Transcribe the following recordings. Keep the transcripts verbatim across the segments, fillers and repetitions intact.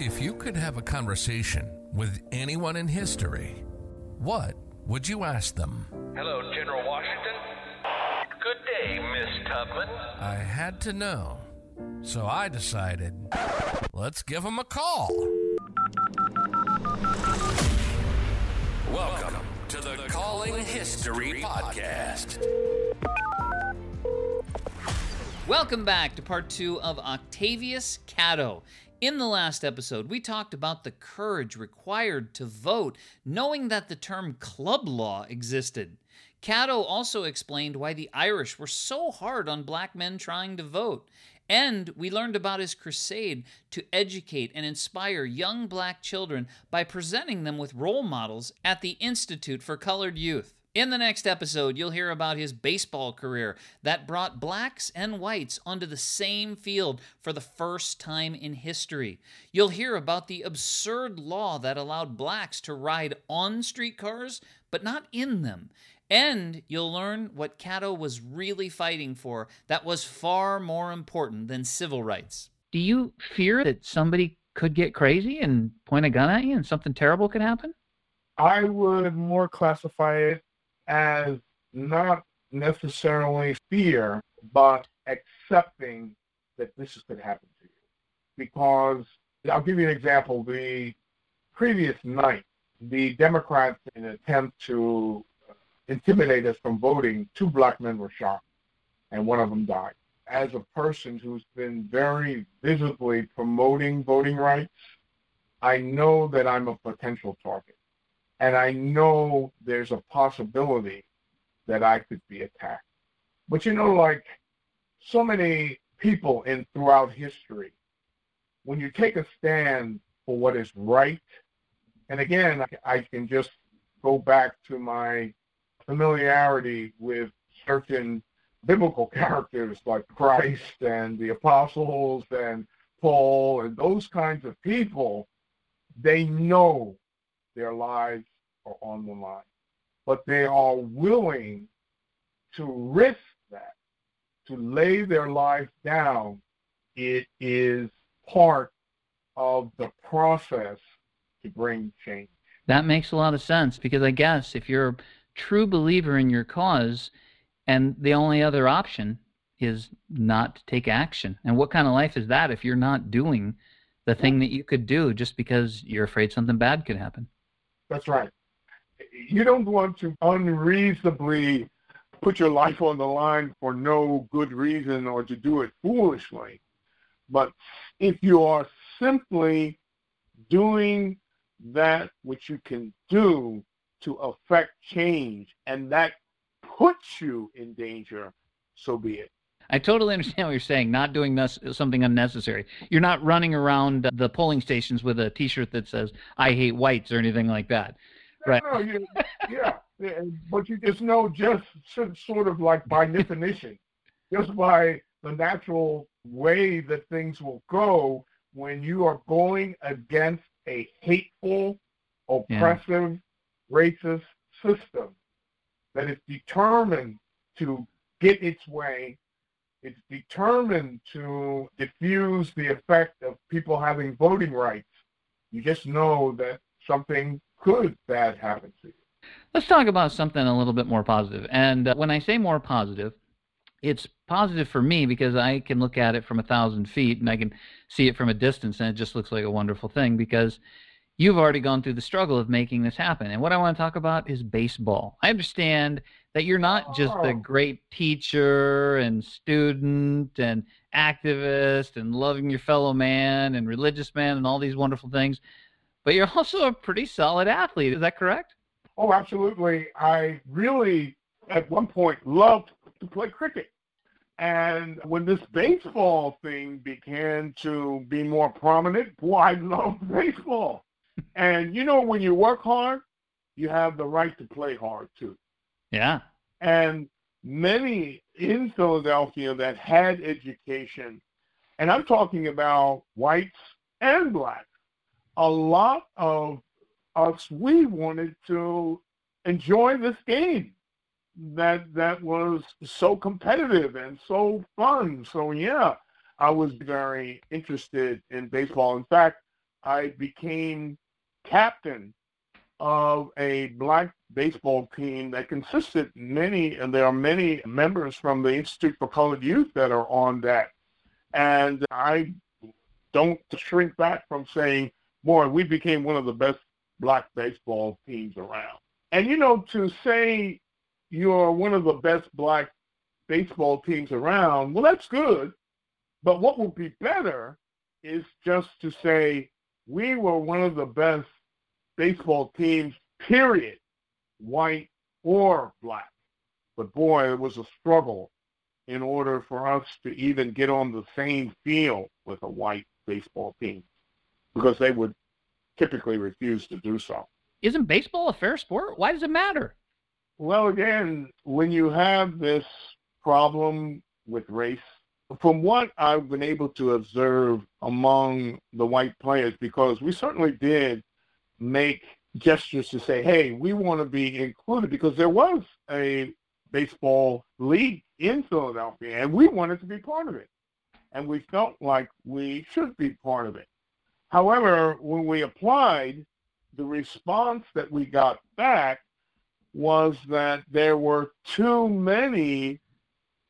If you could have a conversation with anyone in history, what would you ask them? Hello, General Washington. Good day, Miss Tubman. I had to know, so I decided, let's give him a call. Welcome to the Calling History Podcast. Welcome back to part two of Octavius Catto. In the last episode, we talked about the courage required to vote, knowing that the term club law existed. Catto also explained why the Irish were so hard on black men trying to vote. And we learned about his crusade to educate and inspire young black children by presenting them with role models at the Institute for Colored Youth. In the next episode, you'll hear about his baseball career that brought blacks and whites onto the same field for the first time in history. You'll hear about the absurd law that allowed blacks to ride on streetcars, but not in them. And you'll learn what Catto was really fighting for that was far more important than civil rights. Do you fear that somebody could get crazy and point a gun at you and something terrible could happen? I would more classify it as not necessarily fear, but accepting that this is going to happen to you. Because, I'll give you an example, the previous night, the Democrats, in an attempt to intimidate us from voting, two black men were shot, and one of them died. As a person who's been very visibly promoting voting rights, I know that I'm a potential target. And I know there's a possibility that I could be attacked. But you know, like so many people in throughout history, when you take a stand for what is right, and again, I can just go back to my familiarity with certain biblical characters like Christ and the apostles and Paul and those kinds of people. They know their lives are on the line, but they are willing to risk that, to lay their lives down. It is part of the process to bring change. That makes a lot of sense, because I guess if you're a true believer in your cause and the only other option is not to take action, and what kind of life is that if you're not doing the thing that you could do just because you're afraid something bad could happen? That's right. You don't want to unreasonably put your life on the line for no good reason or to do it foolishly. But if you are simply doing that which you can do to affect change and that puts you in danger, so be it. I totally understand what you're saying, not doing this, something unnecessary. You're not running around the polling stations with a T-shirt that says, I hate whites or anything like that. No, right? No, you, yeah, yeah, but you just know, just sort of like by definition, just by the natural way that things will go, when you are going against a hateful, oppressive, yeah. racist system that is determined to get its way, it's determined to diffuse the effect of people having voting rights. You just know that something could bad happen to you. Let's talk about something a little bit more positive. And uh, when I say more positive, it's positive for me because I can look at it from a thousand feet and I can see it from a distance, and it just looks like a wonderful thing because you've already gone through the struggle of making this happen. And what I want to talk about is baseball. I understand that you're not just the great teacher and student and activist and loving your fellow man and religious man and all these wonderful things, but you're also a pretty solid athlete. Is that correct? Oh, absolutely. I really, at one point, loved to play cricket. And when this baseball thing began to be more prominent, boy, I loved baseball. And, you know, when you work hard, you have the right to play hard, too. Yeah. And many in Philadelphia that had education, and I'm talking about whites and blacks, a lot of us, we wanted to enjoy this game that that was so competitive and so fun. So, yeah, I was very interested in baseball. In fact, I became captain of a black baseball team that consisted many, and there are many members from the Institute for Colored Youth that are on that. And I don't shrink back from saying, boy, we became one of the best black baseball teams around. And, you know, to say you're one of the best black baseball teams around, well, that's good. But what would be better is just to say we were one of the best baseball teams, period, white or black. But, boy, it was a struggle in order for us to even get on the same field with a white baseball team because they would typically refuse to do so. Isn't baseball a fair sport? Why does it matter? Well, again, when you have this problem with race, from what I've been able to observe among the white players, because we certainly did make gestures to say, hey, we want to be included, because there was a baseball league in Philadelphia, and we wanted to be part of it, and we felt like we should be part of it. However, when we applied, the response that we got back was that there were too many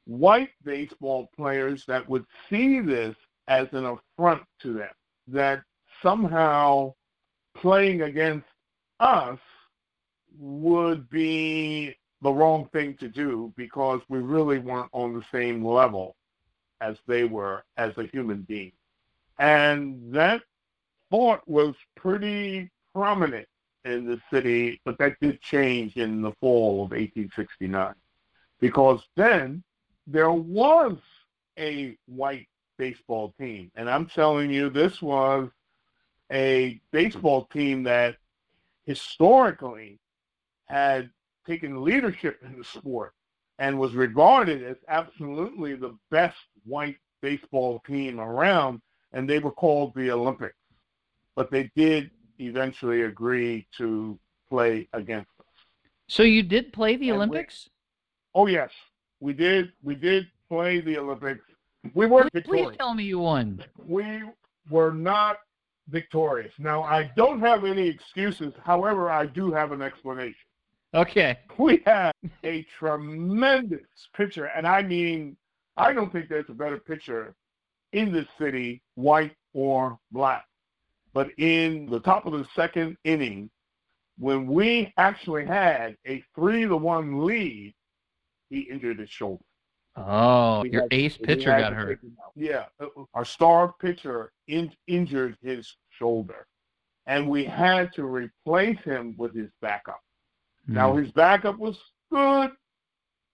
white baseball players that would see this as an affront to them, that somehow playing against us would be the wrong thing to do because we really weren't on the same level as they were as a human being. And that thought was pretty prominent in the city, but that did change in the fall of eighteen sixty-nine, because then there was a white baseball team. And I'm telling you, this was a baseball team that historically had taken leadership in the sport and was regarded as absolutely the best white baseball team around, and they were called the Olympics. But they did eventually agree to play against us. So you did play the and Olympics? We, oh, yes. We did. We did play the Olympics. We weren't please, victorious. Please tell me you won. We were not victorious. Now, I don't have any excuses. However, I do have an explanation. Okay. We had a tremendous pitcher, and I mean, I don't think there's a better pitcher in this city, white or black. But in the top of the second inning, when we actually had a three to one lead, he injured his shoulder. Oh, we your had, ace pitcher got hurt. Yeah, our star pitcher in, injured his shoulder, and we had to replace him with his backup. Mm-hmm. Now, his backup was good,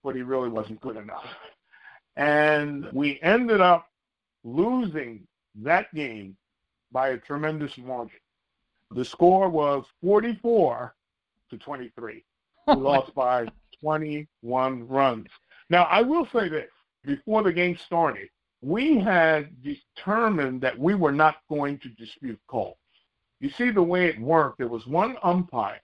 but he really wasn't good enough. And we ended up losing that game by a tremendous margin. The score was forty-four to twenty-three. We lost by twenty-one runs. Now, I will say this. Before the game started, we had determined that we were not going to dispute calls. You see the way it worked. There was one umpire,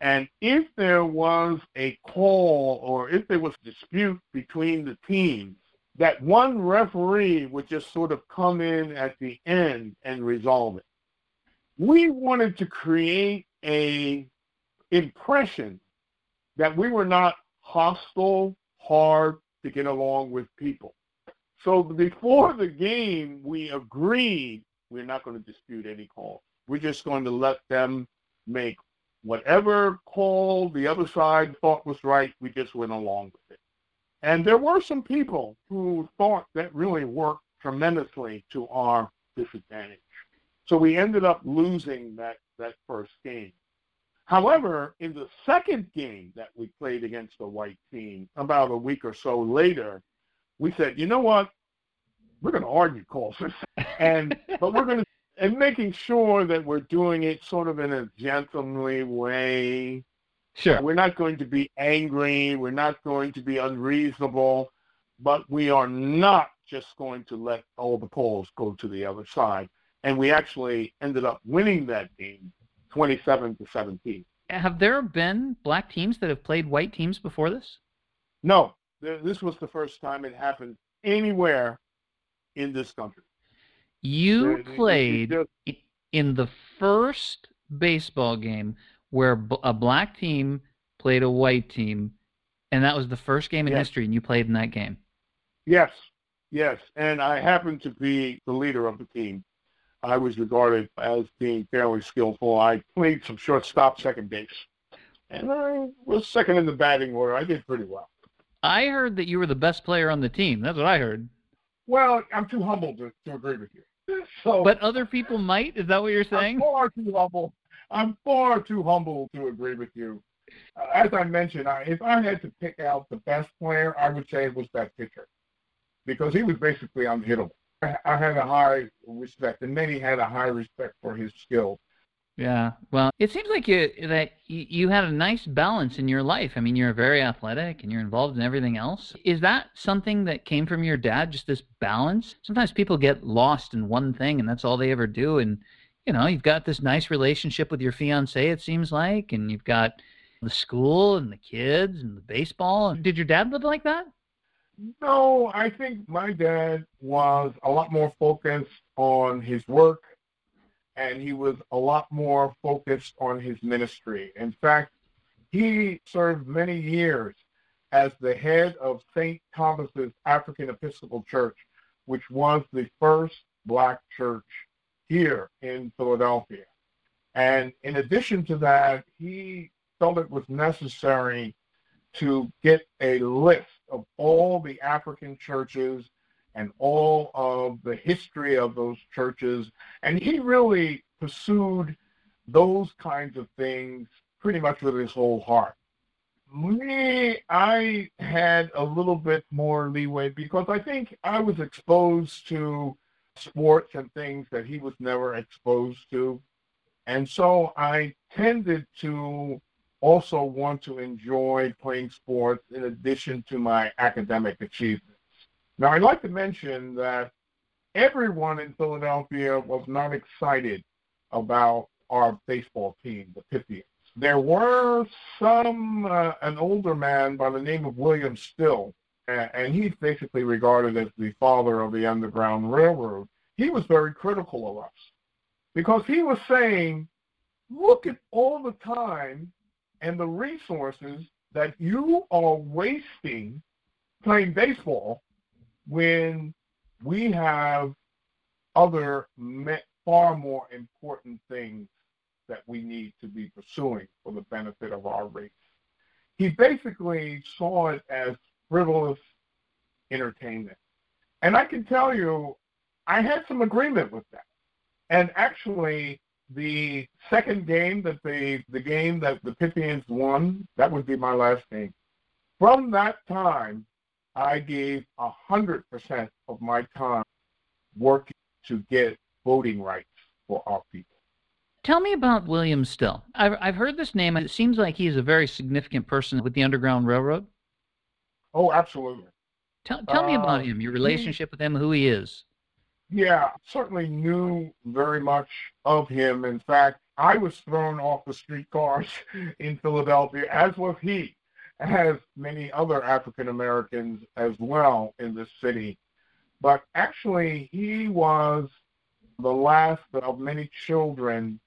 and if there was a call or if there was a dispute between the teams, that one referee would just sort of come in at the end and resolve it. We wanted to create an impression that we were not hostile, hard to get along with people. So before the game, we agreed we're not going to dispute any call. We're just going to let them make whatever call the other side thought was right. We just went along with it. And there were some people who thought that really worked tremendously to our disadvantage. So we ended up losing that, that first game. However, in the second game that we played against the white team, about a week or so later, we said, you know what, we're going to argue calls, and but we're going to and making sure that we're doing it sort of in a gentlemanly way. Sure. We're not going to be angry. We're not going to be unreasonable, but we are not just going to let all the calls go to the other side. And we actually ended up winning that game twenty-seven to seventeen. Have there been black teams that have played white teams before this? No. This was the first time it happened anywhere in this country. You there, played just, in the first baseball game where a black team played a white team, and that was the first game in yes. history, and you played in that game. Yes, yes, and I happened to be the leader of the team. I was regarded as being fairly skillful. I played some shortstop, second base, and I was second in the batting order. I did pretty well. I heard that you were the best player on the team. That's what I heard. Well, I'm too humble to, to agree with you. So, but other people might? Is that what you're saying? I'm far too humble. I'm far too humble to agree with you. Uh, as I mentioned, I, if I had to pick out the best player, I would say it was that pitcher because he was basically unhittable. I, I had a high respect, and then he had a high respect for his skill. Yeah, well, it seems like you that you had a nice balance in your life. I mean, you're very athletic and you're involved in everything else. Is that something that came from your dad, just this balance? Sometimes people get lost in one thing and that's all they ever do. And, you know, you've got this nice relationship with your fiancé, it seems like, and you've got the school and the kids and the baseball. Did your dad live like that? No, I think my dad was a lot more focused on his work. And he was a lot more focused on his ministry. In fact, he served many years as the head of Saint Thomas' African Episcopal Church, which was the first black church here in Philadelphia. And in addition to that, he felt it was necessary to get a list of all the African churches and all of the history of those churches. And he really pursued those kinds of things pretty much with his whole heart. Me, I had a little bit more leeway because I think I was exposed to sports and things that he was never exposed to. And so I tended to also want to enjoy playing sports in addition to my academic achievements. Now, I'd like to mention that everyone in Philadelphia was not excited about our baseball team, the Pythians. There were some, uh, an older man by the name of William Still, and, and he's basically regarded as the father of the Underground Railroad. He was very critical of us because he was saying, look at all the time and the resources that you are wasting playing baseball when we have other far more important things that we need to be pursuing for the benefit of our race. He basically saw it as frivolous entertainment. And I can tell you, I had some agreement with that. And actually, the second game, that the, the game that the Pythians won, that would be my last game. From that time, I gave one hundred percent of my time working to get voting rights for our people. Tell me about William Still. I've, I've heard this name, and it seems like he's a very significant person with the Underground Railroad. Oh, absolutely. Tell, tell uh, me about him, your relationship he, with him, who he is. Yeah, certainly knew very much of him. In fact, I was thrown off the streetcars in Philadelphia, as was he. As many other African Americans as well in this city. But actually, he was the last of many children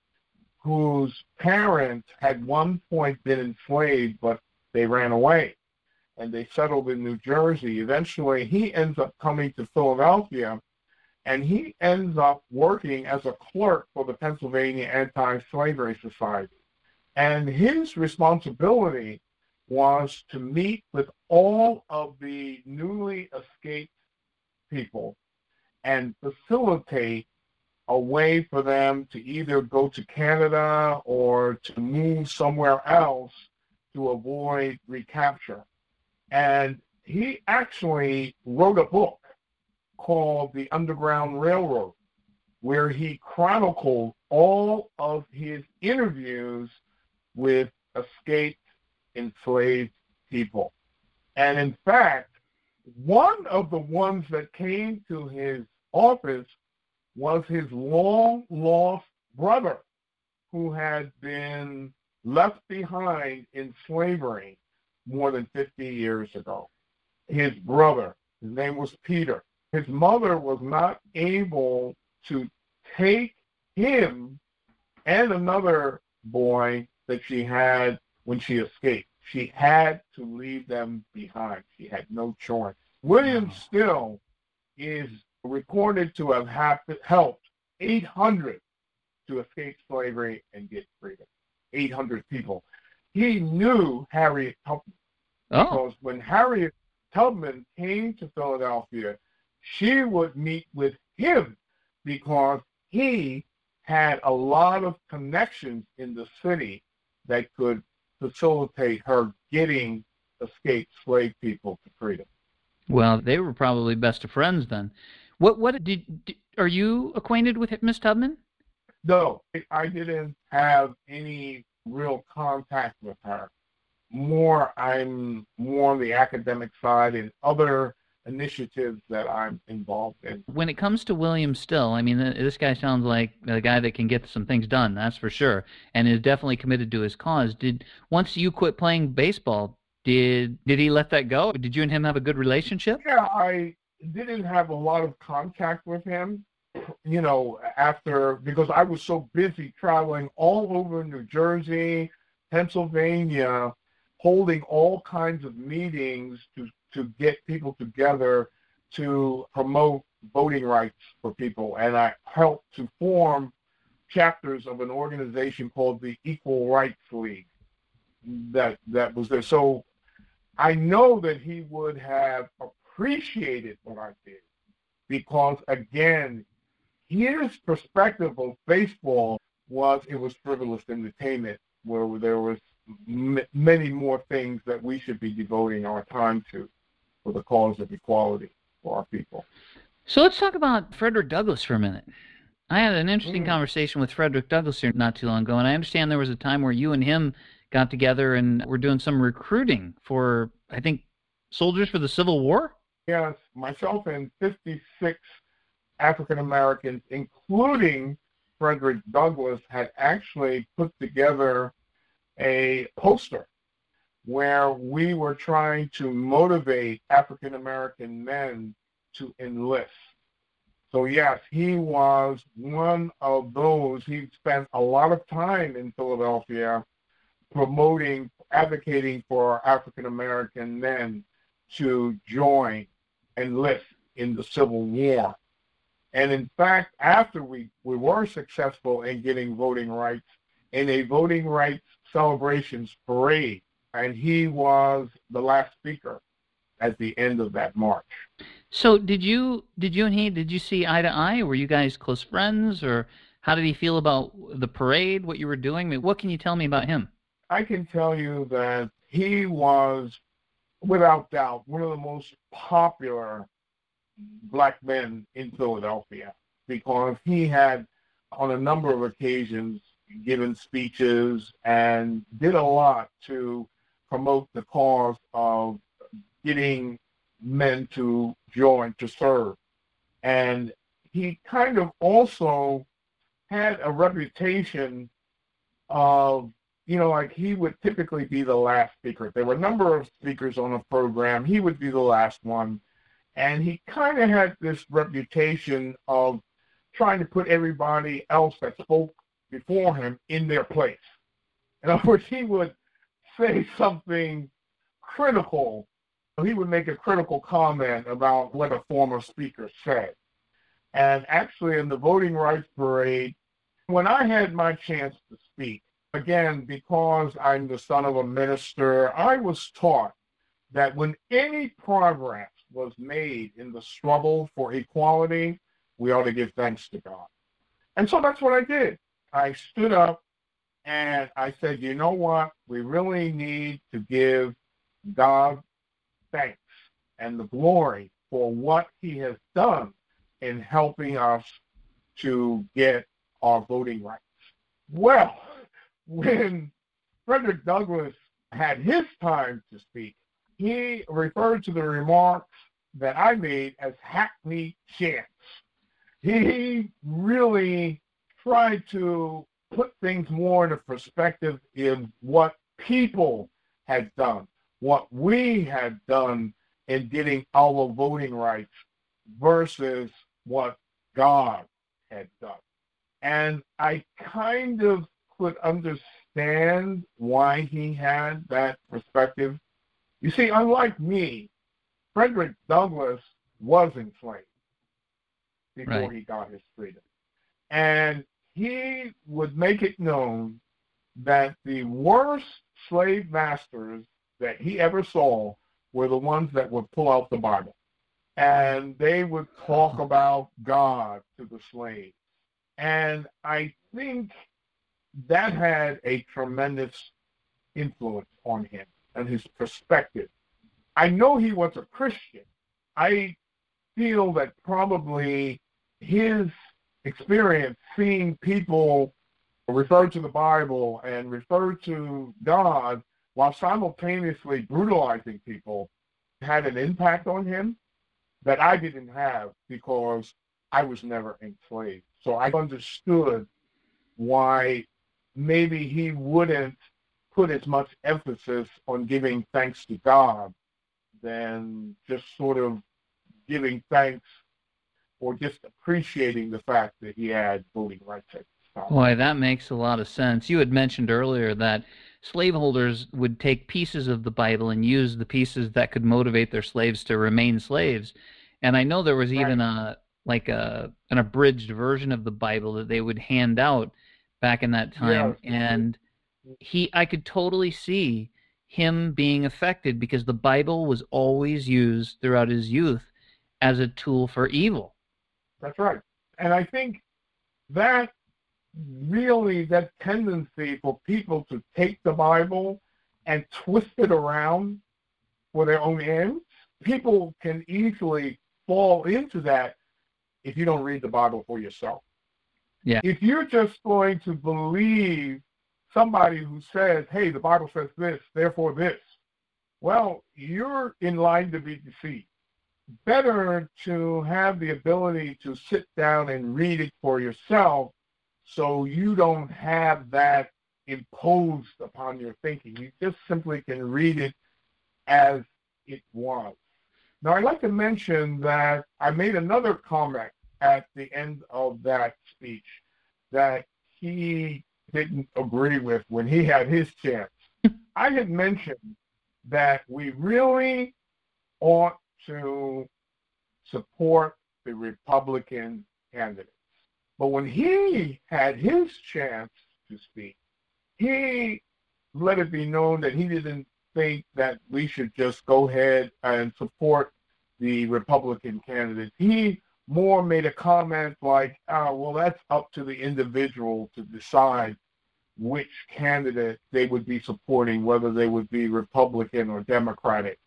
whose parents had at one point been enslaved, but they ran away and they settled in New Jersey. Eventually, he ends up coming to Philadelphia and he ends up working as a clerk for the Pennsylvania Anti-Slavery Society. And his responsibility was to meet with all of the newly escaped people and facilitate a way for them to either go to Canada or to move somewhere else to avoid recapture. And he actually wrote a book called The Underground Railroad, where he chronicled all of his interviews with escaped enslaved people. And in fact, one of the ones that came to his office was his long-lost brother who had been left behind in slavery more than fifty years ago. His brother, his name was Peter. His mother was not able to take him and another boy that she had when she escaped. She had to leave them behind. She had no choice. William Still is recorded to have hap- helped eight hundred to escape slavery and get freedom. eight hundred people. He knew Harriet Tubman. Oh. Because when Harriet Tubman came to Philadelphia, she would meet with him because he had a lot of connections in the city that could facilitate her getting escaped slave people to freedom. Well, they were probably best of friends then. What? What did? did are you acquainted with Miss Tubman? No, I didn't have any real contact with her. More, I'm more on the academic side and other initiatives that I'm involved in. When it comes to William Still, I mean, this guy sounds like a guy that can get some things done, that's for sure, and is definitely committed to his cause. Did once you quit playing baseball, did did he let that go? Did you and him have a good relationship? Yeah, I didn't have a lot of contact with him, you know, after, because I was so busy traveling all over New Jersey, Pennsylvania, holding all kinds of meetings to to get people together to promote voting rights for people. And I helped to form chapters of an organization called the Equal Rights League that, that was there. So I know that he would have appreciated what I did because, again, his perspective of baseball was it was frivolous entertainment where there was m- many more things that we should be devoting our time to for the cause of equality for our people. So let's talk about Frederick Douglass for a minute. I had an interesting mm. conversation with Frederick Douglass here not too long ago, and I understand there was a time where you and him got together and were doing some recruiting for, I think, soldiers for the Civil War? Yes, myself and fifty-six African Americans, including Frederick Douglass, had actually put together a poster where we were trying to motivate African-American men to enlist. So yes, he was one of those. He spent a lot of time in Philadelphia promoting, advocating for African-American men to join, enlist in the Civil War. And in fact, after we, we were successful in getting voting rights, in a voting rights celebrations parade, and he was the last speaker at the end of that march. So did you did you and he, did you see eye to eye? Were you guys close friends? Or how did he feel about the parade, what you were doing? I mean, what can you tell me about him? I can tell you that he was, without doubt, one of the most popular black men in Philadelphia because he had, on a number of occasions, given speeches and did a lot to promote the cause of getting men to join, to serve. And he kind of also had a reputation of, you know, like he would typically be the last speaker. There were a number of speakers on the program. He would be the last one. And he kind of had this reputation of trying to put everybody else that spoke before him in their place. In other words, he would say something critical. He would make a critical comment about what a former speaker said. And actually in the voting rights parade, when I had my chance to speak, again, because I'm the son of a minister, I was taught that when any progress was made in the struggle for equality, we ought to give thanks to God. And so that's what I did. I stood up and I said, you know what? We really need to give God thanks and the glory for what he has done in helping us to get our voting rights. Well, when Frederick Douglass had his time to speak, he referred to the remarks that I made as hackneyed chants. He really tried to put things more into perspective in what people had done, what we had done in getting our voting rights versus what God had done. And I kind of could understand why he had that perspective. You see, unlike me, Frederick Douglass was enslaved before right. he got his freedom. And he would make it known that the worst slave masters that he ever saw were the ones that would pull out the Bible. And they would talk about God to the slaves. And I think that had a tremendous influence on him and his perspective. I know he was a Christian. I feel that probably his experience seeing people refer to the Bible and refer to God while simultaneously brutalizing people had an impact on him that I didn't have because I was never enslaved. So I understood why maybe he wouldn't put as much emphasis on giving thanks to God than just sort of giving thanks or just appreciating the fact that he had voting rights at the time. Boy, that makes a lot of sense. You had mentioned earlier that slaveholders would take pieces of the Bible and use the pieces that could motivate their slaves to remain slaves. And I know there was even right. a like a an abridged version of the Bible that they would hand out back in that time. Yeah. And he, I could totally see him being affected because the Bible was always used throughout his youth as a tool for evil. That's right. And I think that really, that tendency for people to take the Bible and twist it around for their own ends, people can easily fall into that if you don't read the Bible for yourself. Yeah. If you're just going to believe somebody who says, hey, the Bible says this, therefore this, well, you're in line to be deceived. Better to have the ability to sit down and read it for yourself so you don't have that imposed upon your thinking. You just simply can read it as it was. Now, I'd like to mention that I made another comment at the end of that speech that he didn't agree with when he had his chance. I had mentioned that we really ought to support the Republican candidates. But when he had his chance to speak, he let it be known that he didn't think that we should just go ahead and support the Republican candidates. He more made a comment like, oh, well, that's up to the individual to decide which candidate they would be supporting, whether they would be Republican or Democratic.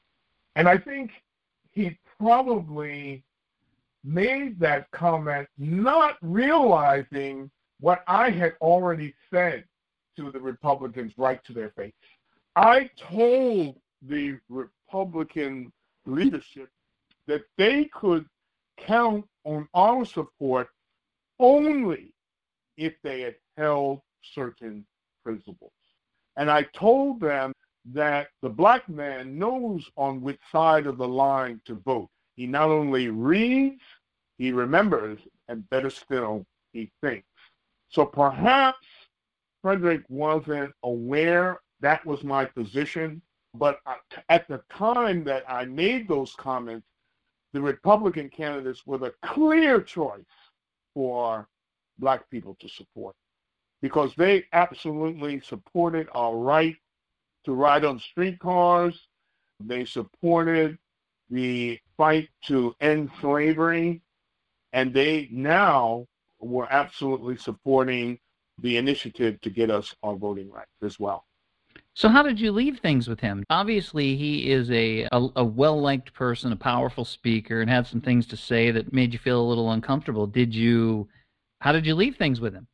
And I think he probably made that comment not realizing what I had already said to the Republicans right to their face. I told the Republican leadership that they could count on our support only if they had held certain principles. And I told them that the black man knows on which side of the line to vote. He not only reads, he remembers, and better still, he thinks. So perhaps Frederick wasn't aware that was my position, but at the time that I made those comments, the Republican candidates were the clear choice for black people to support because they absolutely supported our right to ride on streetcars. They supported the fight to end slavery, and they now were absolutely supporting the initiative to get us our voting rights as well. So how did you leave things with him? Obviously, he is a, a, a well-liked person, a powerful speaker, and had some things to say that made you feel a little uncomfortable. Did you? How did you leave things with him?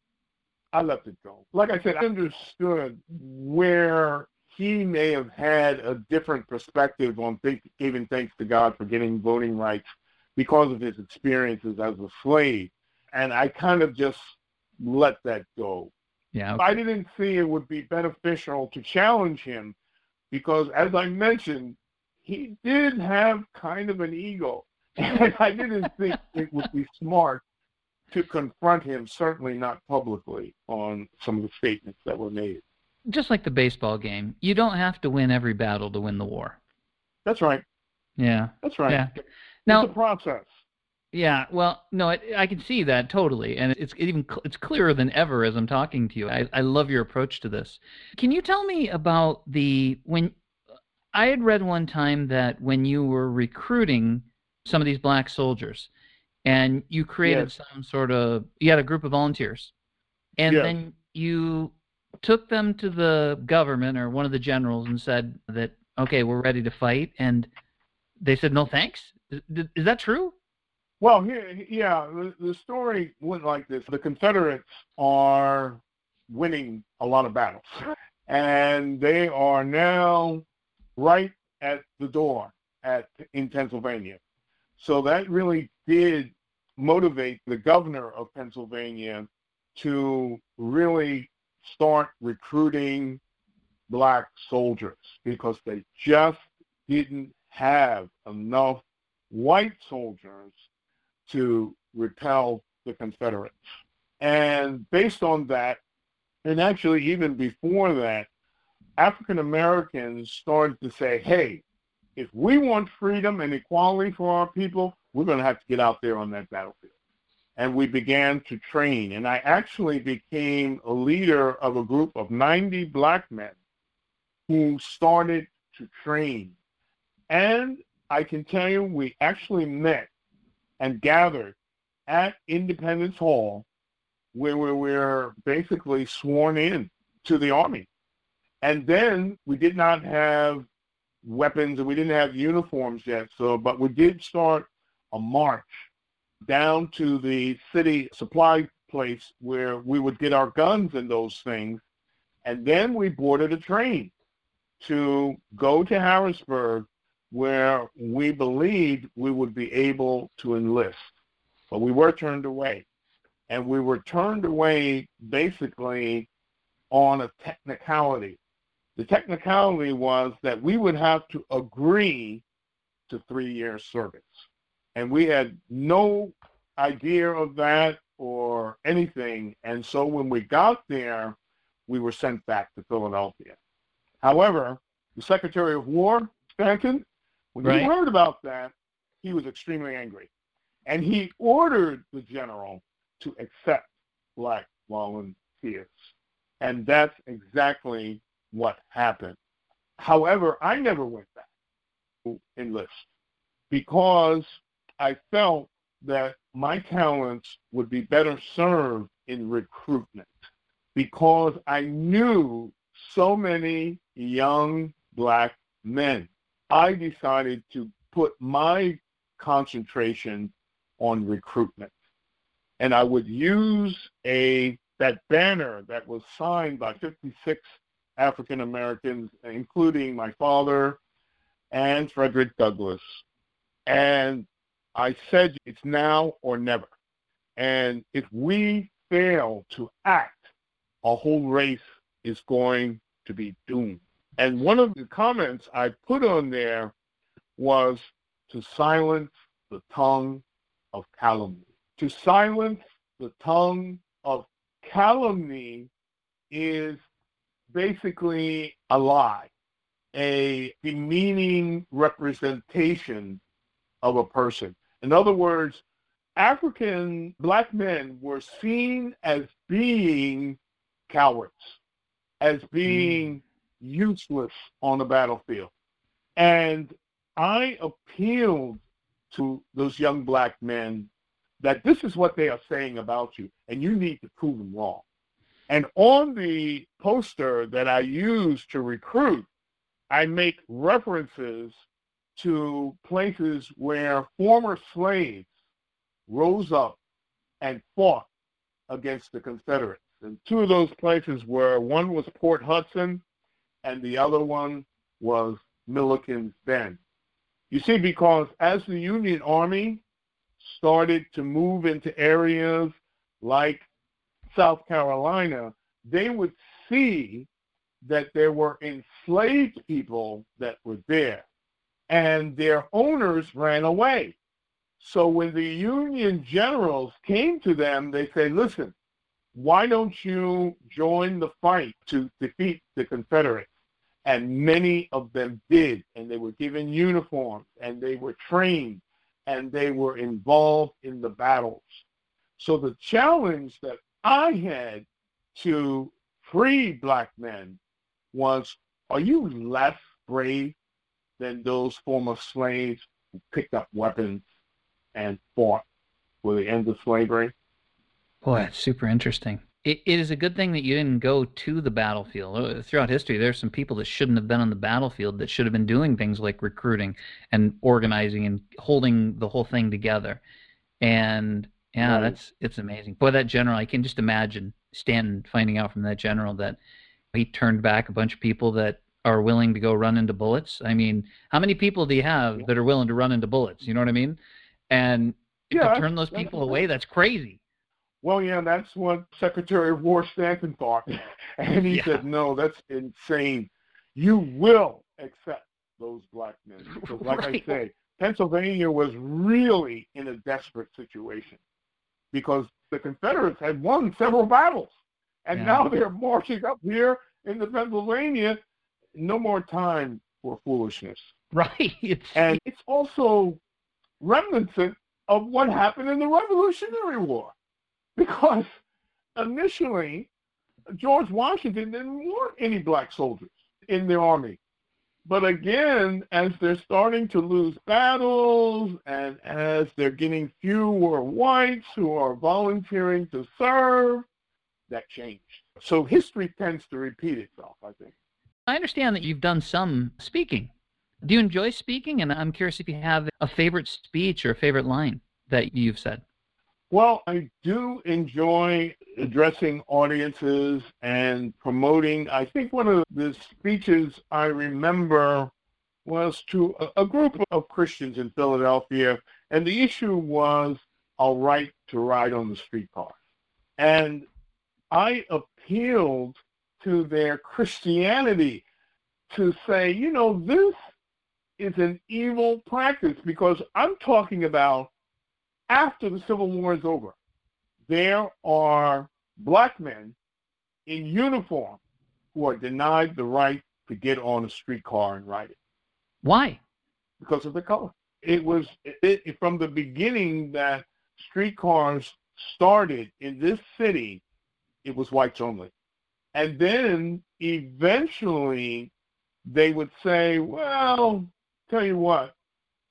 I left it go. Like I said, I understood where he may have had a different perspective on th- giving thanks to God for getting voting rights because of his experiences as a slave. And I kind of just let that go. Yeah, okay. I didn't see it would be beneficial to challenge him because, as I mentioned, he did have kind of an ego. And I didn't think it would be smart to confront him, certainly not publicly, on some of the statements that were made. Just like the baseball game, you don't have to win every battle to win the war. That's right. Yeah. That's right. Yeah. It's now, a process. Yeah, well, no, I, I can see that totally, and it's it even it's clearer than ever as I'm talking to you. I, I love your approach to this. Can you tell me about the when I had read one time that when you were recruiting some of these black soldiers, and you created yes. some sort of you had a group of volunteers, and yes. then you took them to the government or one of the generals and said that okay, we're ready to fight, and they said no thanks. Is, is that true? Well, here, yeah, the, the story went like this. The Confederates are winning a lot of battles, and they are now right at the door at in Pennsylvania. So that really did motivate the governor of Pennsylvania to really start recruiting black soldiers because they just didn't have enough white soldiers to repel the Confederates. And based on that, and actually even before that, African Americans started to say, hey, if we want freedom and equality for our people, we're going to have to get out there on that battlefield. And we began to train. And I actually became a leader of a group of ninety black men who started to train. And I can tell you, we actually met and gathered at Independence Hall, where we were basically sworn in to the Army. And then we did not have weapons and we didn't have uniforms yet, so but we did start a march down to the city supply place where we would get our guns and those things. And then we boarded a train to go to Harrisburg, where we believed we would be able to enlist. But we were turned away. And we were turned away basically on a technicality. The technicality was that we would have to agree to three years service. And we had no idea of that or anything. And so when we got there, we were sent back to Philadelphia. However, the Secretary of War, Stanton, when right. he heard about that, he was extremely angry. And he ordered the general to accept black volunteers. And that's exactly what happened. However, I never went back to enlist because I felt that my talents would be better served in recruitment because I knew so many young black men. I decided to put my concentration on recruitment. And I would use a that banner that was signed by fifty-six African Americans, including my father and Frederick Douglass. And I said, it's now or never. And if we fail to act, our whole race is going to be doomed. And one of the comments I put on there was to silence the tongue of calumny. To silence the tongue of calumny is basically a lie, a demeaning representation of a person. In other words, African black men were seen as being cowards, as being mm. useless on the battlefield. And I appealed to those young black men that this is what they are saying about you, and you need to prove them wrong. And on the poster that I use to recruit, I make references to places where former slaves rose up and fought against the Confederates. And two of those places were, one was Port Hudson, and the other one was Milliken's Bend. You see, because as the Union Army started to move into areas like South Carolina, they would see that there were enslaved people that were there, and their owners ran away. So when the Union generals came to them, they said, listen, why don't you join the fight to defeat the Confederates? And many of them did, and they were given uniforms, and they were trained, and they were involved in the battles. So the challenge that I had to free black men was, are you less brave than those former slaves who picked up weapons and fought for the end of slavery? Boy, that's super interesting. It, it is a good thing that you didn't go to the battlefield. Throughout history, there are some people that shouldn't have been on the battlefield that should have been doing things like recruiting and organizing and holding the whole thing together. And yeah, right. that's it's amazing. Boy, that general, I can just imagine Stanton finding out from that general that he turned back a bunch of people that are willing to go run into bullets. I mean, how many people do you have yeah. that are willing to run into bullets? You know what I mean? And yeah, to turn those people that's, away, that's crazy. Well, yeah, that's what Secretary of War Stanton thought. And he yeah. said, no, that's insane. You will accept those black men. Because like right. I say, Pennsylvania was really in a desperate situation because the Confederates had won several battles. And yeah. now they're marching up here into Pennsylvania. No more time for foolishness. Right. It's, and it's also reminiscent of what happened in the Revolutionary War. Because initially, George Washington didn't want any black soldiers in the army. But again, as they're starting to lose battles and as they're getting fewer whites who are volunteering to serve, that changed. So history tends to repeat itself, I think. I understand that you've done some speaking. Do you enjoy speaking? And I'm curious if you have a favorite speech or a favorite line that you've said. Well, I do enjoy addressing audiences and promoting. I think one of the speeches I remember was to a group of Christians in Philadelphia, and the issue was a right to ride on the streetcar. And I appealed to their Christianity to say, you know, this is an evil practice, because I'm talking about after the Civil War is over, there are black men in uniform who are denied the right to get on a streetcar and ride it. Why? Because of the color. It was it, it, from the beginning that streetcars started in this city, it was whites only. And then eventually they would say, well, tell you what,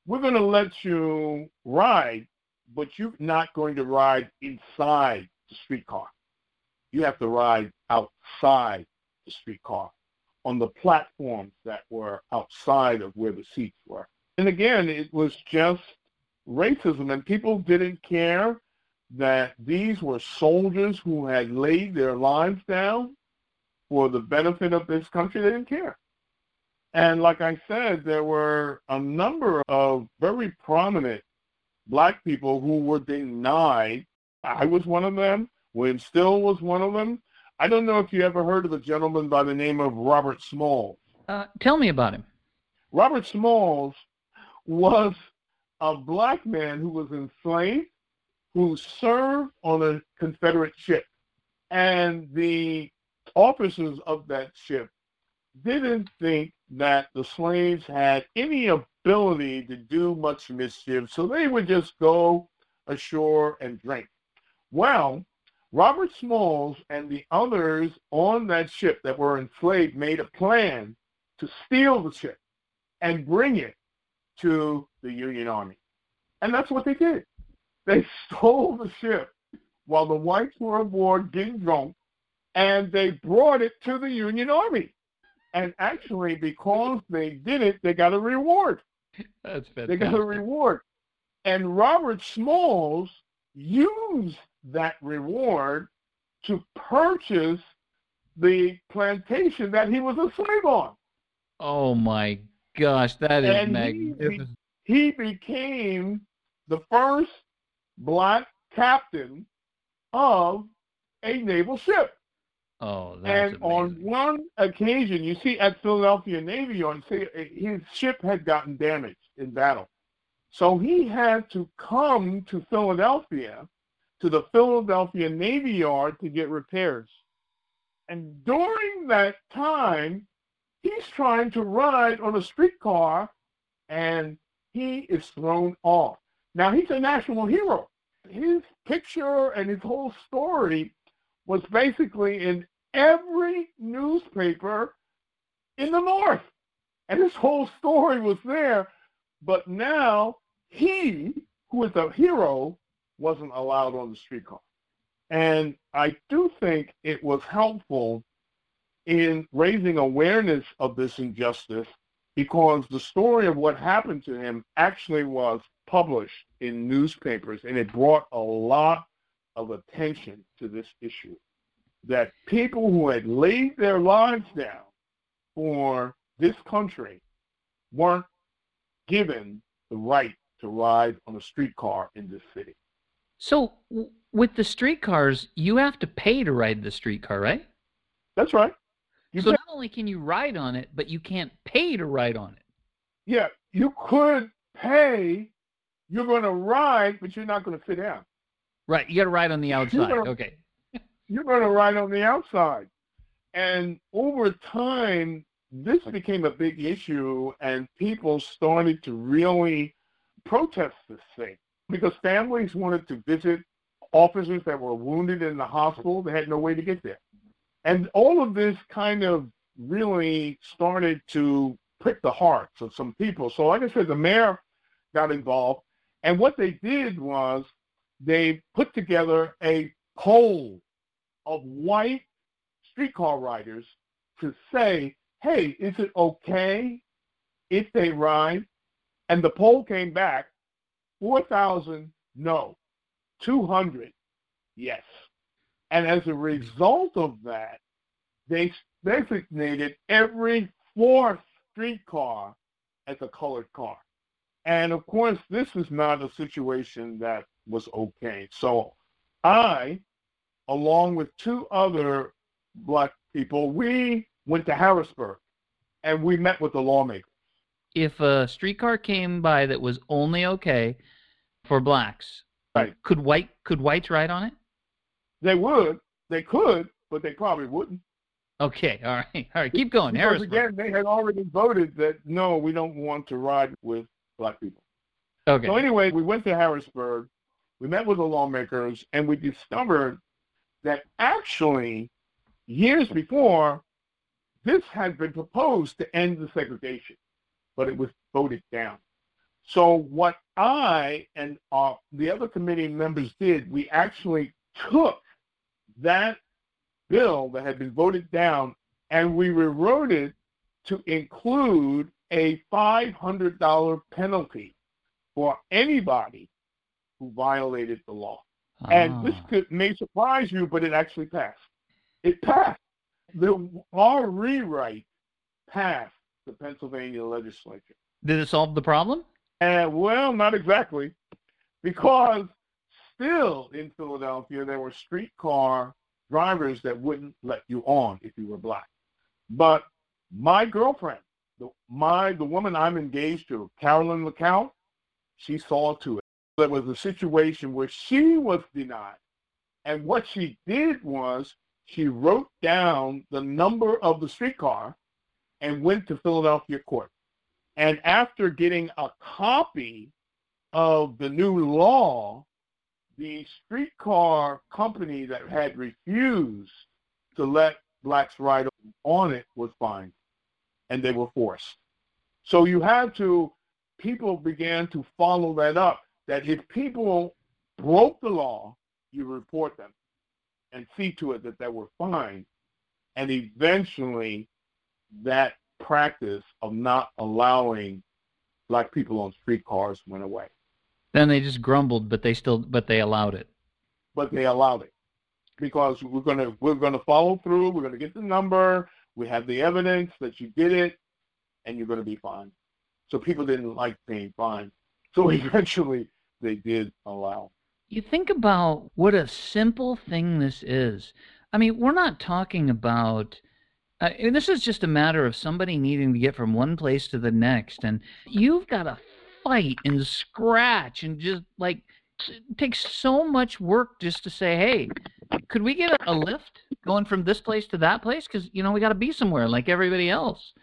we're going to let you ride, but you're not going to ride inside the streetcar. You have to ride outside the streetcar on the platforms that were outside of where the seats were. And again, it was just racism, and people didn't care that these were soldiers who had laid their lives down for the benefit of this country. They didn't care. And like I said, there were a number of very prominent black people who were denied. I was one of them. William Still was one of them. I don't know if you ever heard of a gentleman by the name of Robert Smalls. Uh, tell me about him. Robert Smalls was a black man who was enslaved, who served on a Confederate ship. And the officers of that ship didn't think that the slaves had any of ability to do much mischief, so they would just go ashore and drink. Well, Robert Smalls and the others on that ship that were enslaved made a plan to steal the ship and bring it to the Union Army. And that's what they did. They stole the ship while the whites were aboard getting drunk, and they brought it to the Union Army. And actually, because they did it, they got a reward. That's fantastic. They got a reward. And Robert Smalls used that reward to purchase the plantation that he was a slave on. Oh, my gosh. That is and magnificent. He, he became the first black captain of a naval ship. Oh, that's and amazing. On one occasion, you see at Philadelphia Navy Yard, his ship had gotten damaged in battle. So he had to come to Philadelphia, to the Philadelphia Navy Yard, to get repairs. And during that time, he's trying to ride on a streetcar, and he is thrown off. Now, he's a national hero. His picture and his whole story was basically in every newspaper in the North. And his whole story was there. But now he, who is a hero, wasn't allowed on the streetcar. And I do think it was helpful in raising awareness of this injustice, because the story of what happened to him actually was published in newspapers, and it brought a lot of attention to this issue, that people who had laid their lives down for this country weren't given the right to ride on a streetcar in this city. So w- with the streetcars, you have to pay to ride the streetcar, right? That's right. You so pay- not only can you ride on it, but you can't pay to ride on it. Yeah, you could pay. You're going to ride, but you're not going to sit down. Right, you got to ride on the outside. You're gonna, okay. You're going to ride on the outside. And over time, this became a big issue, and people started to really protest this thing, because families wanted to visit officers that were wounded in the hospital. They had no way to get there. And all of this kind of really started to prick the hearts of some people. So like I said, the mayor got involved, and what they did was they put together a poll of white streetcar riders to say, hey, is it okay if they ride? And the poll came back, four thousand, no, two hundred, yes. And as a result of that, they designated every fourth streetcar as a colored car. And of course, this is not a situation that was okay. So I, along with two other black people, we went to Harrisburg, and we met with the lawmakers. If a streetcar came by that was only okay for blacks, right, could white could whites ride on it? They would. They could, but they probably wouldn't. Okay, all right. All right, keep going. Because Harrisburg. Again, they had already voted that, no, we don't want to ride with black people. Okay. So anyway, we went to Harrisburg, we met with the lawmakers, and we discovered that actually years before, this had been proposed to end the segregation, but it was voted down. So what I and uh, the other committee members did, we actually took that bill that had been voted down, and we rewrote it to include a five hundred dollars penalty for anybody who violated the law. Ah. And this could, may surprise you, but it actually passed. It passed. The, our rewrite passed the Pennsylvania legislature. Did it solve the problem? And, well, not exactly, because still in Philadelphia there were streetcar drivers that wouldn't let you on if you were black. But my girlfriend, the, my, the woman I'm engaged to, Carolyn LeCount, she saw to it. There was a situation where she was denied, and what she did was she wrote down the number of the streetcar and went to Philadelphia court. And after getting a copy of the new law, the streetcar company that had refused to let blacks ride on it was fined, and they were forced. So you had to, people began to follow that up, that if people broke the law, you report them and see to it that they were fined. And eventually, that practice of not allowing black people on streetcars went away. Then they just grumbled, but they still, but they allowed it. But they allowed it because we're gonna we're gonna follow through. We're gonna get the number. We have the evidence that you did it, and you're gonna be fined. So people didn't like being fined. So eventually, they did allow. You think about what a simple thing this is. I mean, we're not talking about, I mean, this is just a matter of somebody needing to get from one place to the next. And you've got a fight and scratch and just like it takes so much work just to say, hey, could we get a lift going from this place to that place? Because, you know, we got to be somewhere like everybody else.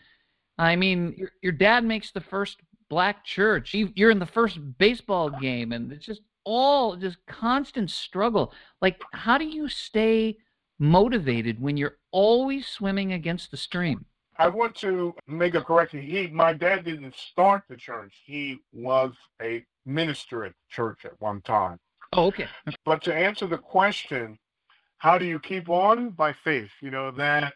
I mean, your, your dad makes the first black church. You, you're in the first baseball game, and it's just all just constant struggle. Like, how do you stay motivated when you're always swimming against the stream? I want to make a correction. He, my dad didn't start the church. He was a minister at the church at one time. Oh, okay. But to answer the question, how do you keep on? By faith. You know, that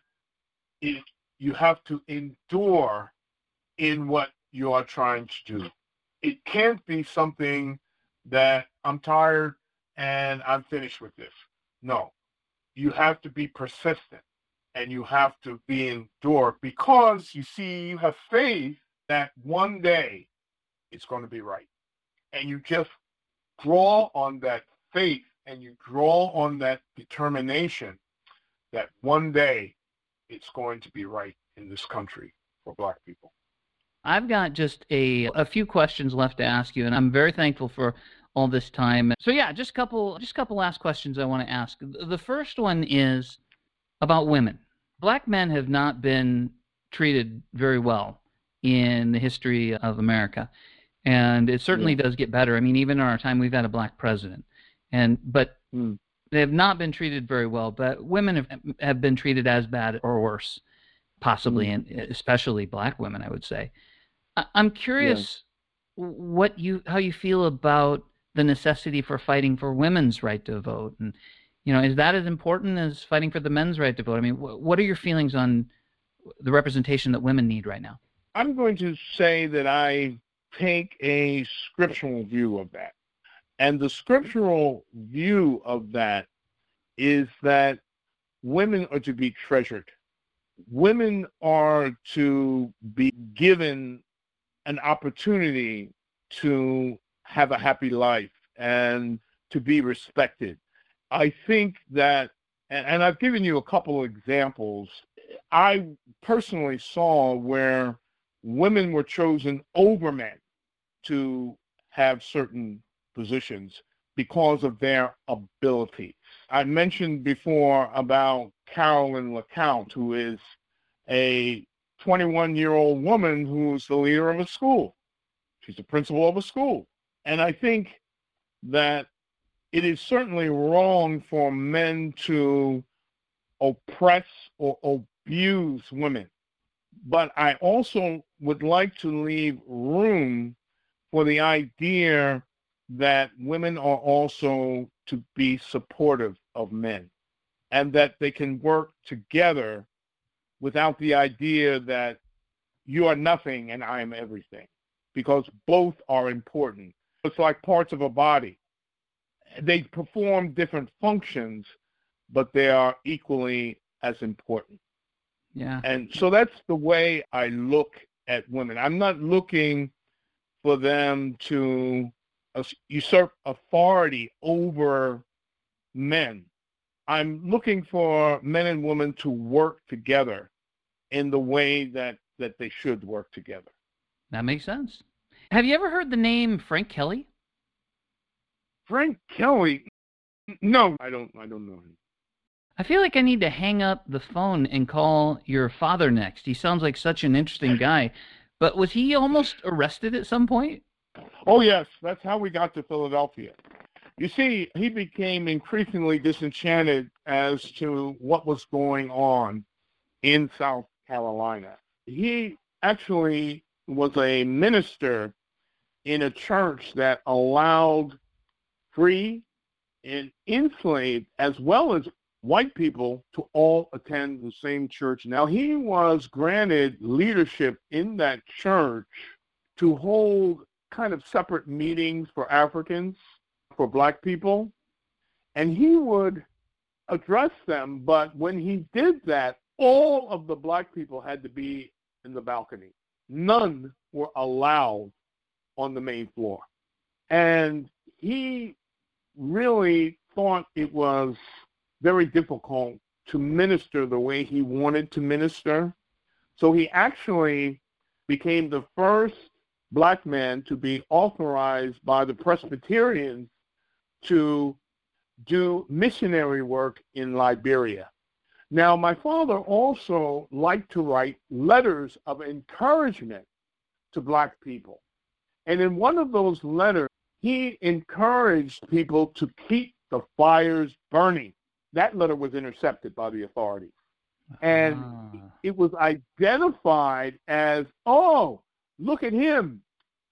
it, you have to endure in what you are trying to do. It can't be something that I'm tired and I'm finished with this. No. You have to be persistent and you have to be endured, because, you see, you have faith that one day it's going to be right. And you just draw on that faith and you draw on that determination that one day it's going to be right in this country for black people. I've got just a a few questions left to ask you, and I'm very thankful for all this time. So yeah, just a couple, just a couple last questions I want to ask. The first one is about women. Black men have not been treated very well in the history of America. And it certainly does get better. I mean, even in our time, we've had a black president. and But mm. they have not been treated very well. But women have, have been treated as bad or worse, possibly, mm. and especially black women, I would say. I, I'm curious yeah. what you how you feel about the necessity for fighting for women's right to vote. And, you know, is that as important as fighting for the men's right to vote? I mean, wh- what are your feelings on the representation that women need right now? I'm going to say that I take a scriptural view of that. And the scriptural view of that is that women are to be treasured. Women are to be given an opportunity to have a happy life and to be respected. I think that, and, and I've given you a couple of examples, I personally saw where women were chosen over men to have certain positions because of their ability. I mentioned before about Carolyn LeCount, who is a twenty-one-year-old woman who's the leader of a school. She's the principal of a school. And I think that it is certainly wrong for men to oppress or abuse women. But I also would like to leave room for the idea that women are also to be supportive of men and that they can work together without the idea that you are nothing and I am everything, because both are important. It's like parts of a body. They perform different functions, but they are equally as important. Yeah. And so that's the way I look at women. I'm not looking for them to usurp authority over men. I'm looking for men and women to work together in the way that, that they should work together. That makes sense. Have you ever heard the name Frank Kelly? Frank Kelly? No, I don't I don't know him. I feel like I need to hang up the phone and call your father next. He sounds like such an interesting guy. But was he almost arrested at some point? Oh, yes. That's how we got to Philadelphia. You see, he became increasingly disenchanted as to what was going on in South Carolina. He actually was a minister in a church that allowed free and enslaved as well as white people to all attend the same church. Now, he was granted leadership in that church to hold kind of separate meetings for Africans, for black people, and he would address them, but when he did that, all of the black people had to be in the balcony. None were allowed on the main floor. And he really thought it was very difficult to minister the way he wanted to minister. So he actually became the first black man to be authorized by the Presbyterians to do missionary work in Liberia. Now, my father also liked to write letters of encouragement to black people. And in one of those letters, he encouraged people to keep the fires burning. That letter was intercepted by the authorities. And ah. it was identified as, oh, look at him.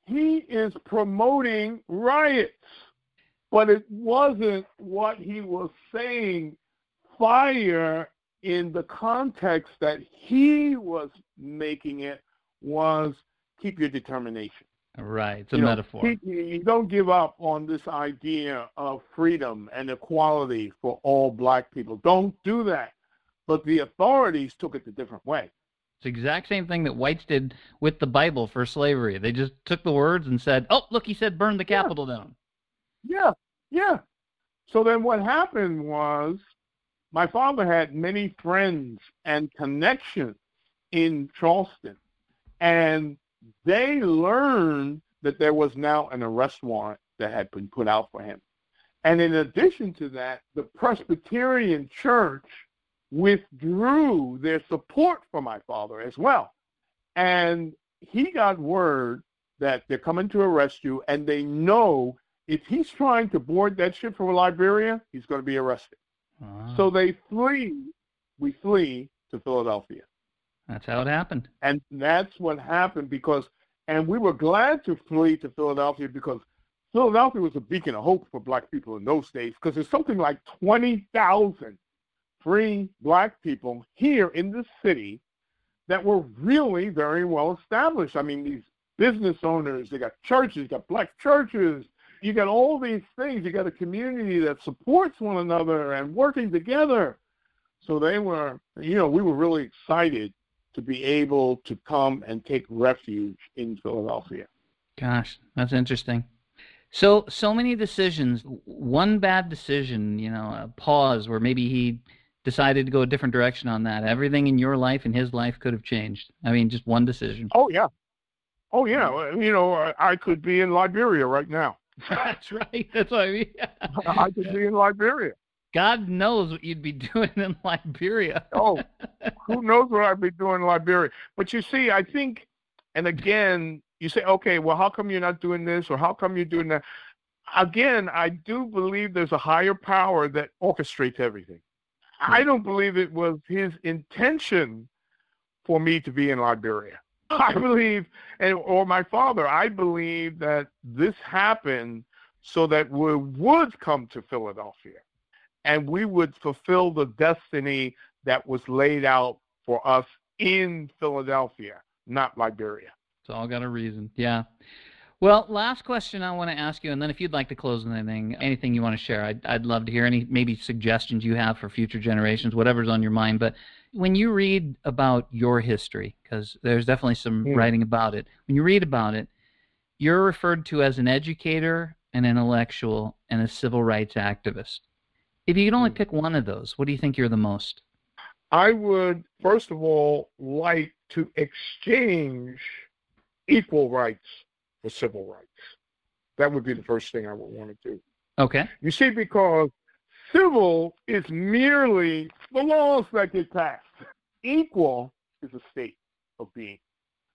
He is promoting riots. But it wasn't what he was saying. Fire, in the context that he was making it, was keep your determination. Right, it's a you metaphor. Know, you don't give up on this idea of freedom and equality for all black people. Don't do that. But the authorities took it a different way. It's the exact same thing that whites did with the Bible for slavery. They just took the words and said, oh, look, he said burn the Capitol yeah. down. Yeah, yeah. So then what happened was my father had many friends and connections in Charleston, and they learned that there was now an arrest warrant that had been put out for him. And in addition to that, the Presbyterian Church withdrew their support for my father as well. And he got word that they're coming to arrest you, and they know if he's trying to board that ship for Liberia, he's going to be arrested. Ah. So they flee. We flee to Philadelphia. That's how it happened. And that's what happened because, and we were glad to flee to Philadelphia because Philadelphia was a beacon of hope for black people in those days because there's something like twenty thousand free black people here in the city that were really very well established. I mean, these business owners, they got churches, got black churches. You got all these things. You got a community that supports one another and working together. So they were, you know, we were really excited to be able to come and take refuge in Philadelphia. Gosh, that's interesting. So, so many decisions. One bad decision, you know, a pause where maybe he decided to go a different direction on that. Everything in your life and his life could have changed. I mean, just one decision. Oh, yeah. Oh, yeah. You know, I could be in Liberia right now. That's right. That's what I mean. I could be in Liberia. God knows what you'd be doing in Liberia. Oh, who knows what I'd be doing in Liberia. But you see, I think, and again, you say, okay, well, how come you're not doing this or how come you're doing that? Again, I do believe there's a higher power that orchestrates everything. Hmm. I don't believe it was his intention for me to be in Liberia. I believe, and or my father, I believe that this happened so that we would come to Philadelphia and we would fulfill the destiny that was laid out for us in Philadelphia, not Liberia. It's all got a reason, yeah. Well, last question I want to ask you, and then if you'd like to close with anything, anything you want to share, I'd, I'd love to hear any maybe suggestions you have for future generations, whatever's on your mind. But when you read about your history, because there's definitely some mm. writing about it, when you read about it, you're referred to as an educator, an intellectual, and a civil rights activist. If you could only mm. pick one of those, what do you think you're the most? I would, first of all, like to exchange equal rights for civil rights. That would be the first thing I would want to do. Okay. You see, because civil is merely the laws that get passed. Equal is a state of being.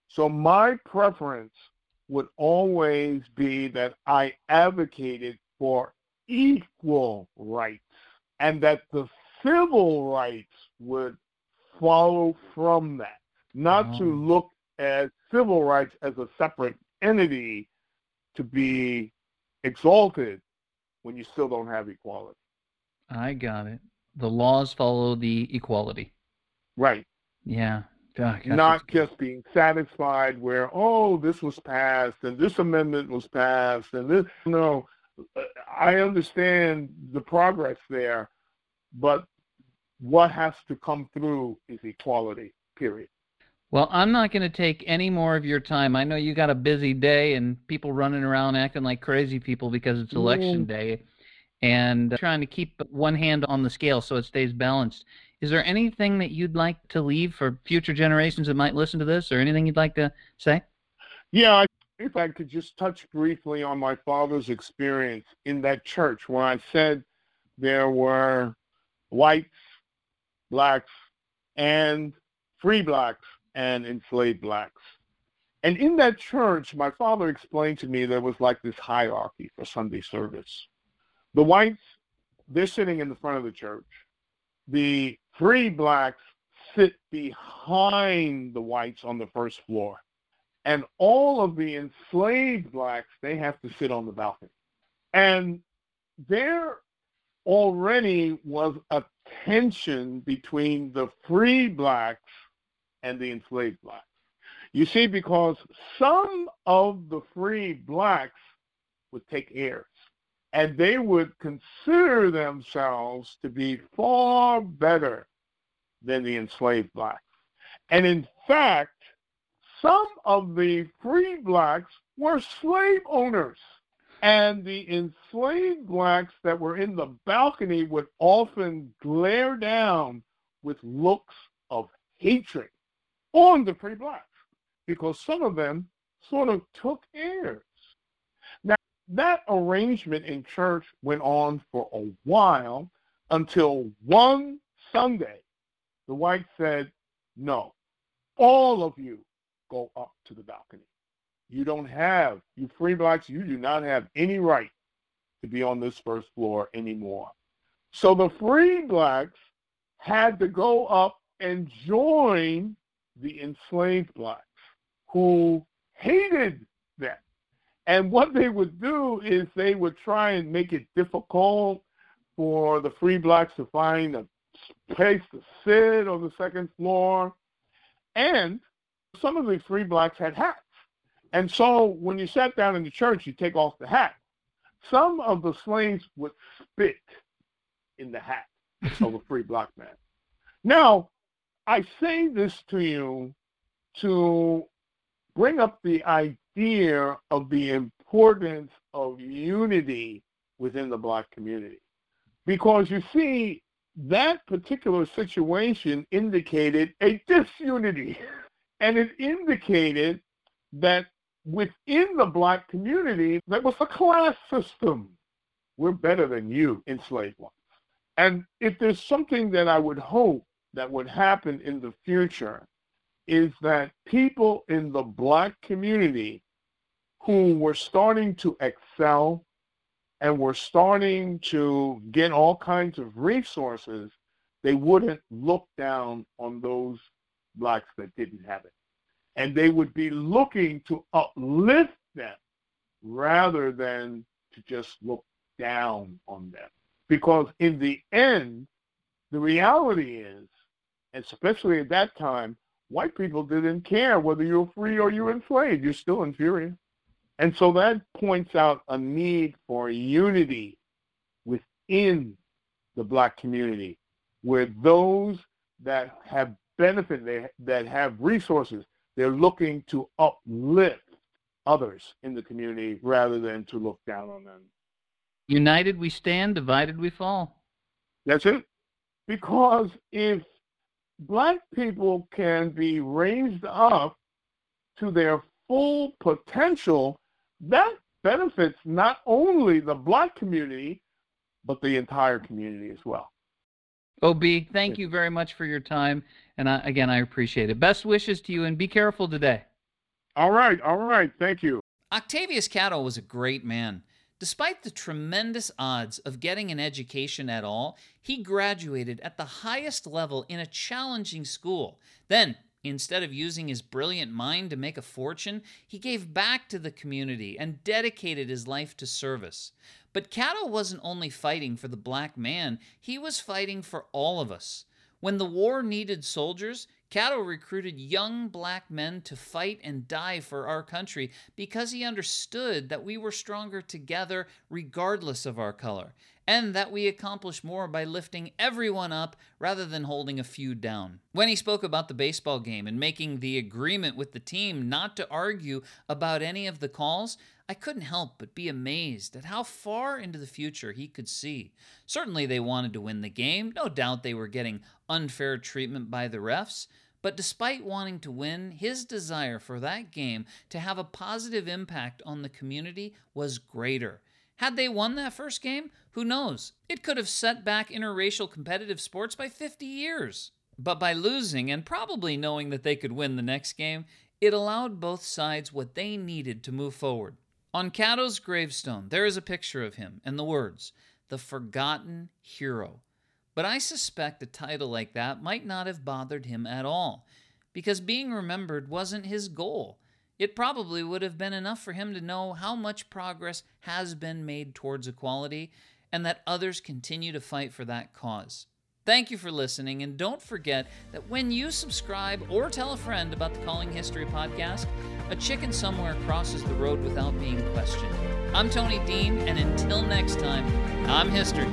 So my preference would always be that I advocated for equal rights and that the civil rights would follow from that, not oh. to look at civil rights as a separate entity to be exalted when you still don't have equality. I got it. The laws follow the equality. Right. Yeah. God, God, not just being satisfied where, oh, this was passed and this amendment was passed and this. No, I understand the progress there, but what has to come through is equality, period. Well, I'm not going to take any more of your time. I know you got a busy day and people running around acting like crazy people because it's election mm. day. And trying to keep one hand on the scale so it stays balanced. Is there anything that you'd like to leave for future generations that might listen to this or anything you'd like to say? Yeah, If I could just touch briefly on my father's experience in that church, where I said there were whites, blacks, and free blacks, and enslaved blacks. And in that church, my father explained to me there was like this hierarchy for Sunday service. The whites, they're sitting in the front of the church. The free blacks sit behind the whites on the first floor. And all of the enslaved blacks, they have to sit on the balcony. And there already was a tension between the free blacks and the enslaved blacks. You see, because some of the free blacks would take heirs, and they would consider themselves to be far better than the enslaved blacks. And in fact, some of the free blacks were slave owners, and the enslaved blacks that were in the balcony would often glare down with looks of hatred on the free blacks, because some of them sort of took heirs. Now, that arrangement in church went on for a while until one Sunday, the whites said, no, all of you go up to the balcony. You don't have, you free blacks, you do not have any right to be on this first floor anymore. So the free blacks had to go up and join the enslaved blacks, who hated them. And what they would do is they would try and make it difficult for the free blacks to find a place to sit on the second floor. And some of the free blacks had hats. And so when you sat down in the church, you take off the hat. Some of the slaves would spit in the hat of a free black man. Now, I say this to you to bring up the idea of the importance of unity within the black community. Because you see, that particular situation indicated a disunity. And it indicated that within the black community, there was a class system. We're better than you, enslaved ones. And if there's something that I would hope that would happen in the future, is that people in the black community who were starting to excel and were starting to get all kinds of resources, they wouldn't look down on those blacks that didn't have it. And they would be looking to uplift them rather than to just look down on them. Because in the end, the reality is, especially at that time, white people didn't care whether you were free or you were enslaved. You're still inferior. And so that points out a need for unity within the black community, where those that have benefit, they, that have resources, they're looking to uplift others in the community rather than to look down on them. United we stand, divided we fall. That's it. Because if black people can be raised up to their full potential, that benefits not only the black community, but the entire community as well. O B, thank you very much for your time. And I, again, I appreciate it. Best wishes to you, and be careful today. All right, all right. Thank you. Octavius Catto was a great man. Despite the tremendous odds of getting an education at all, he graduated at the highest level in a challenging school. Then, instead of using his brilliant mind to make a fortune, he gave back to the community and dedicated his life to service. But Catto wasn't only fighting for the black man, he was fighting for all of us. When the war needed soldiers, Catto recruited young black men to fight and die for our country because he understood that we were stronger together regardless of our color, and that we accomplish more by lifting everyone up rather than holding a few down. When he spoke about the baseball game and making the agreement with the team not to argue about any of the calls, I couldn't help but be amazed at how far into the future he could see. Certainly they wanted to win the game. No doubt they were getting unfair treatment by the refs. But despite wanting to win, his desire for that game to have a positive impact on the community was greater. Had they won that first game, who knows? It could have set back interracial competitive sports by fifty years. But by losing, and probably knowing that they could win the next game, it allowed both sides what they needed to move forward. On Catto's gravestone, there is a picture of him and the words, "The Forgotten Hero." But I suspect a title like that might not have bothered him at all, because being remembered wasn't his goal. It probably would have been enough for him to know how much progress has been made towards equality and that others continue to fight for that cause. Thank you for listening, and don't forget that when you subscribe or tell a friend about the Calling History podcast, a chicken somewhere crosses the road without being questioned. I'm Tony Dean, and until next time, I'm History.